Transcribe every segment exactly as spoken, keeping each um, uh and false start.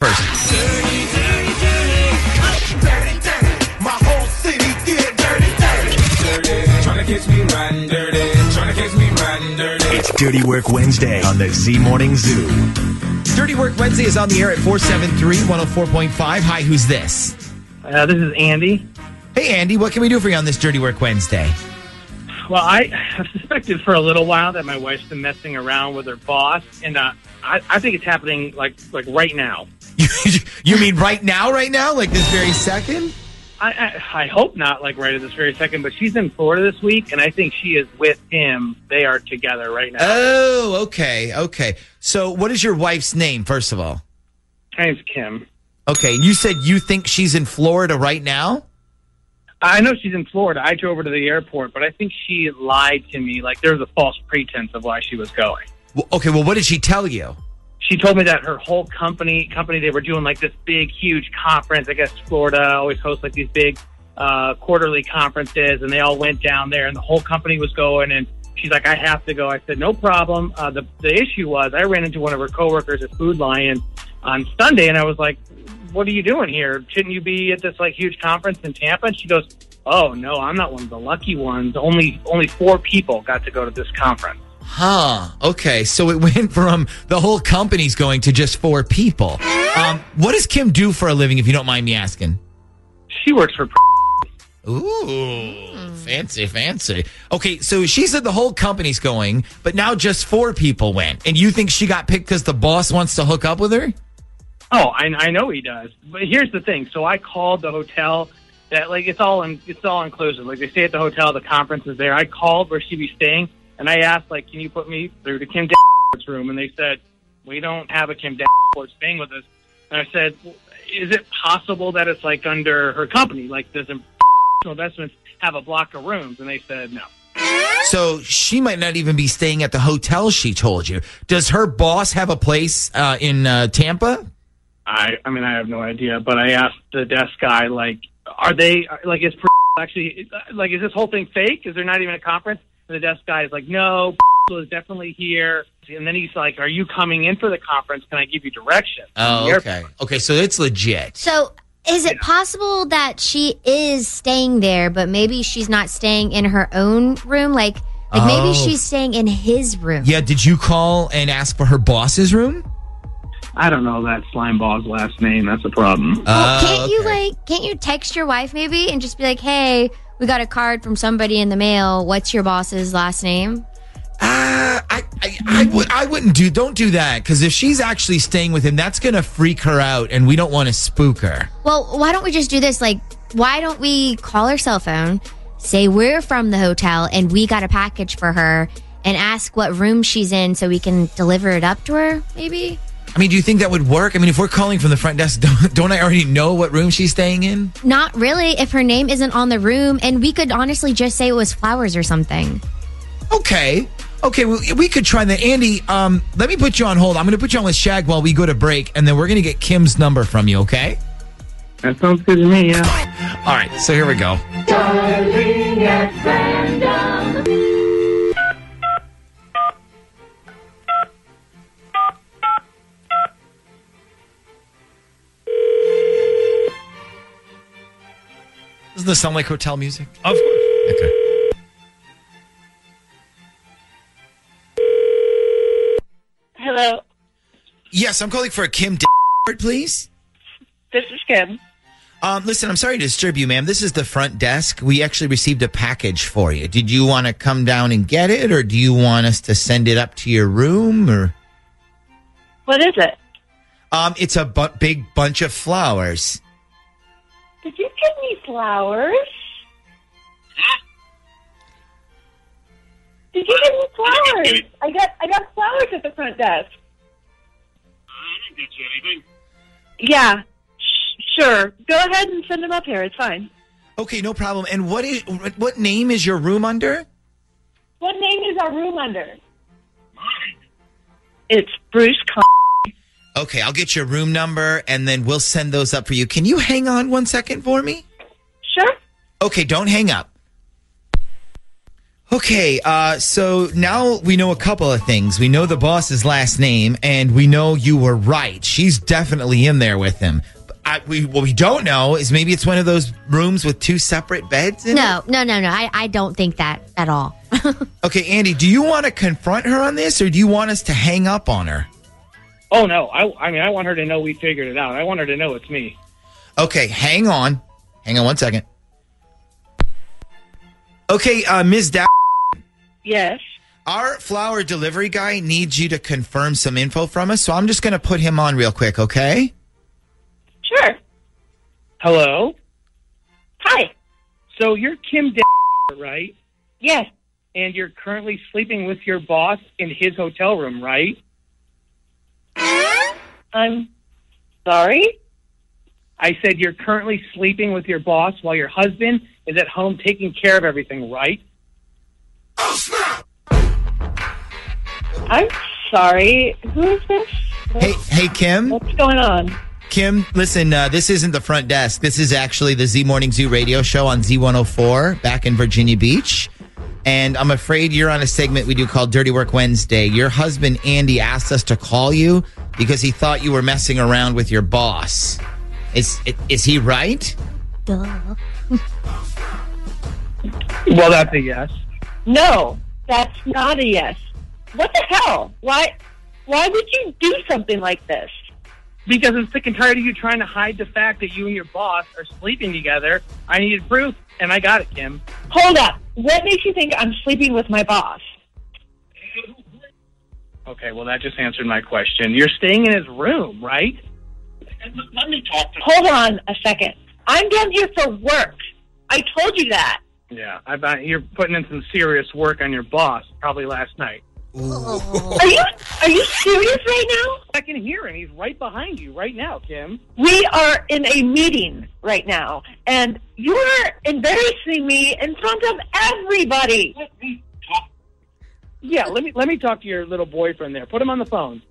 First. Dirty, dirty, dirty. Dirty, dirty. My whole city get dirty, dirty. Dirty. Tryna catch me riding dirty. Tryna catch me riding dirty. It's Dirty Work Wednesday on the Z Morning Zoo. Dirty Work Wednesday is on the air at four seven three, one oh four point five. Hi, who's this? Uh, this is Andy. Hey, Andy. What can we do for you on this Dirty Work Wednesday? Well, I have suspected for a little while that my wife's been messing around with her boss, and uh, I, I think it's happening like like right now. You mean right now, right now, like this very second? I, I I hope not, like right at this very second. But she's in Florida this week, and I think she is with him. They are together right now. Oh, okay, okay. So, what is your wife's name, first of all? Her name's Kim. Okay, and you said you think she's in Florida right now? I know she's in Florida. I drove her to the airport, but I think she lied to me. Like, there was a false pretense of why she was going. Well, okay, well, what did she tell you? She told me that her whole company, company they were doing, like, this big, huge conference. I guess Florida always hosts, like, these big uh, quarterly conferences, and they all went down there, and the whole company was going, and she's like, I have to go. I said, no problem. Uh, the, the issue was I ran into one of her coworkers at Food Lion on Sunday, and I was like, what are you doing here? Shouldn't you be at this like huge conference in Tampa? And she goes, oh no, I'm not one of the lucky ones. Only only four people got to go to this conference. Huh. Okay. So it went from the whole company's going to just four people. Um, what does Kim do for a living, if you don't mind me asking? She works for... Ooh, fancy, fancy. Okay, so she said the whole company's going, but now just four people went. And you think she got picked because the boss wants to hook up with her? Oh, I, I know he does. But here's the thing. So I called the hotel that, like, it's all in, it's all inclusive. Like, they stay at the hotel. The conference is there. I called where she'd be staying, and I asked, like, can you put me through to Kim Dashwood's room? And they said, we don't have a Kim Dashwood staying with us. And I said, is it possible that it's, like, under her company? Like, does Investments have a block of rooms? And they said no. So she might not even be staying at the hotel she told you. Does her boss have a place uh, in uh, Tampa? I, I mean, I have no idea, but I asked the desk guy, like, are they, like, is actually, like, is this whole thing fake? Is there not even a conference? And the desk guy is like, no, is definitely here. And then he's like, are you coming in for the conference? Can I give you directions? Oh, okay. Okay, so it's legit. So is it possible that she is staying there, but maybe she's not staying in her own room? Like, like oh. maybe she's staying in his room. Yeah, did you call and ask for her boss's room? I don't know that slimeball's last name. That's a problem. Well, can't okay. you like? Can't you text your wife maybe and just be like, "Hey, we got a card from somebody in the mail. What's your boss's last name?" Uh, I, I, I would, I wouldn't do. Don't do that, because if she's actually staying with him, that's gonna freak her out, and we don't want to spook her. Well, why don't we just do this? Like, why don't we call her cell phone, say we're from the hotel, and we got a package for her, and ask what room she's in so we can deliver it up to her, maybe. I mean, do you think that would work? I mean, if we're calling from the front desk, don't, don't I already know what room she's staying in? Not really, if her name isn't on the room. And we could honestly just say it was Flowers or something. Okay. Okay, well, we could try that. Andy, um, let me put you on hold. I'm going to put you on with Shag while we go to break, and then we're going to get Kim's number from you, okay? That sounds good to me, yeah. All right, so here we go. Darling at random. Doesn't this sound like hotel music? Of course. Okay. Hello. Yes, I'm calling for a Kim, please. This is Kim. Um, listen, I'm sorry to disturb you, ma'am. This is the front desk. We actually received a package for you. Did you want to come down and get it, or do you want us to send it up to your room, or what is it? Um, it's a bu- big bunch of flowers. Did you give me flowers? Huh? Did you give me flowers? I got I got flowers at the front desk. I didn't get you anything. Yeah, sh- sure. Go ahead and send him up here. It's fine. Okay, no problem. And what is what name is your room under? What name is our room under? It's Bruce Con- Okay, I'll get your room number, and then we'll send those up for you. Can you hang on one second for me? Sure. Okay, don't hang up. Okay, uh, so now we know a couple of things. We know the boss's last name, and we know you were right. She's definitely in there with him. I, we, what we don't know is maybe it's one of those rooms with two separate beds in no, it? No, no, no. I, I don't think that at all. Okay, Andy, do you want to confront her on this, or do you want us to hang up on her? Oh, no. I, I mean, I want her to know we figured it out. I want her to know it's me. Okay, hang on. Hang on one second. Okay, uh, Miz Dow. Yes? Our flower delivery guy needs you to confirm some info from us, so I'm just going to put him on real quick, okay? Sure. Hello? Hi. So you're Kim Dow, right? Yes. And you're currently sleeping with your boss in his hotel room, right? I'm sorry? I said you're currently sleeping with your boss while your husband is at home taking care of everything, right? Oh, snap! I'm sorry. Who is this? What's, hey, hey, Kim? What's going on? Kim, listen, uh, this isn't the front desk. This is actually the Z Morning Zoo radio show on Z one oh four back in Virginia Beach. And I'm afraid you're on a segment we do called Dirty Work Wednesday. Your husband, Andy, asked us to call you because he thought you were messing around with your boss. Is is he right? Duh. Well, that's a yes. No, that's not a yes. What the hell? Why, why would you do something like this? Because I'm sick and tired of you trying to hide the fact that you and your boss are sleeping together. I needed proof, and I got it, Kim. Hold up. What makes you think I'm sleeping with my boss? Okay, well, that just answered my question. You're staying in his room, right? Let me talk to him. Hold on a second. I'm down here for work. I told you that. Yeah, I bet you're putting in some serious work on your boss, probably last night. Are you are you serious right now? I can hear him. He's right behind you right now, Kim. We are in a meeting right now, and you are embarrassing me in front of everybody. Let me talk. Yeah, let me let me talk to your little boyfriend there. Put him on the phone.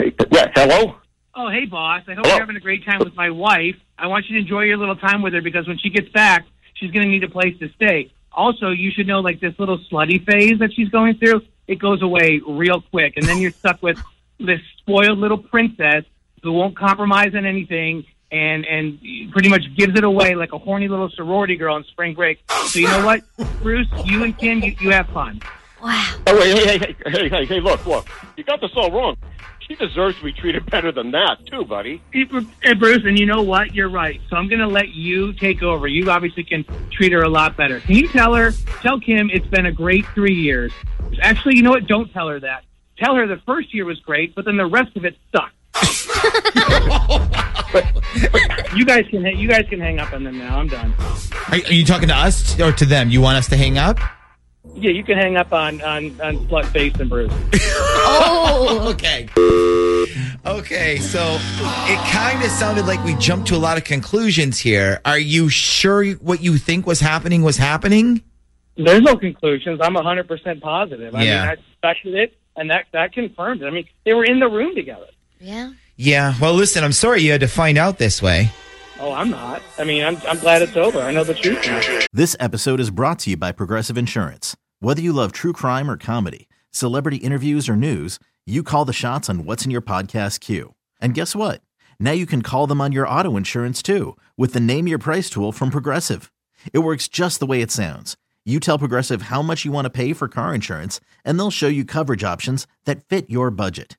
Yeah, hello? Oh, hey, boss. I hope hello. You're having a great time with my wife. I want you to enjoy your little time with her because when she gets back, she's going to need a place to stay. Also, you should know, like, this little slutty phase that she's going through, it goes away real quick. And then you're stuck with this spoiled little princess who won't compromise on anything and, and pretty much gives it away like a horny little sorority girl on spring break. So you know what, Bruce, you and Kim, you, you have fun. Wow. Oh, wait, hey, hey, hey, hey, hey, look, look. You got this all wrong. She deserves to be treated better than that, too, buddy. Hey, Bruce, and you know what? You're right. So I'm going to let you take over. You obviously can treat her a lot better. Can you tell her, tell Kim it's been a great three years? Actually, you know what? Don't tell her that. Tell her the first year was great, but then the rest of it sucked. you guys can you guys can hang up on them now. I'm done. Are, are you talking to us or to them? You want us to hang up? Yeah, you can hang up on on, on Slutface and Bruce. Oh, okay. Okay, so it kind of sounded like we jumped to a lot of conclusions here. Are you sure what you think was happening was happening? There's no conclusions. I'm one hundred percent positive. I yeah. mean, I suspected it, and that, that confirmed it. I mean, they were in the room together. Yeah. Yeah, well, listen, I'm sorry you had to find out this way. Oh, I'm not. I mean, I'm, I'm glad it's over. I know the truth now. This episode is brought to you by Progressive Insurance. Whether you love true crime or comedy, celebrity interviews or news, you call the shots on what's in your podcast queue. And guess what? Now you can call them on your auto insurance, too, with the Name Your Price tool from Progressive. It works just the way it sounds. You tell Progressive how much you want to pay for car insurance, and they'll show you coverage options that fit your budget.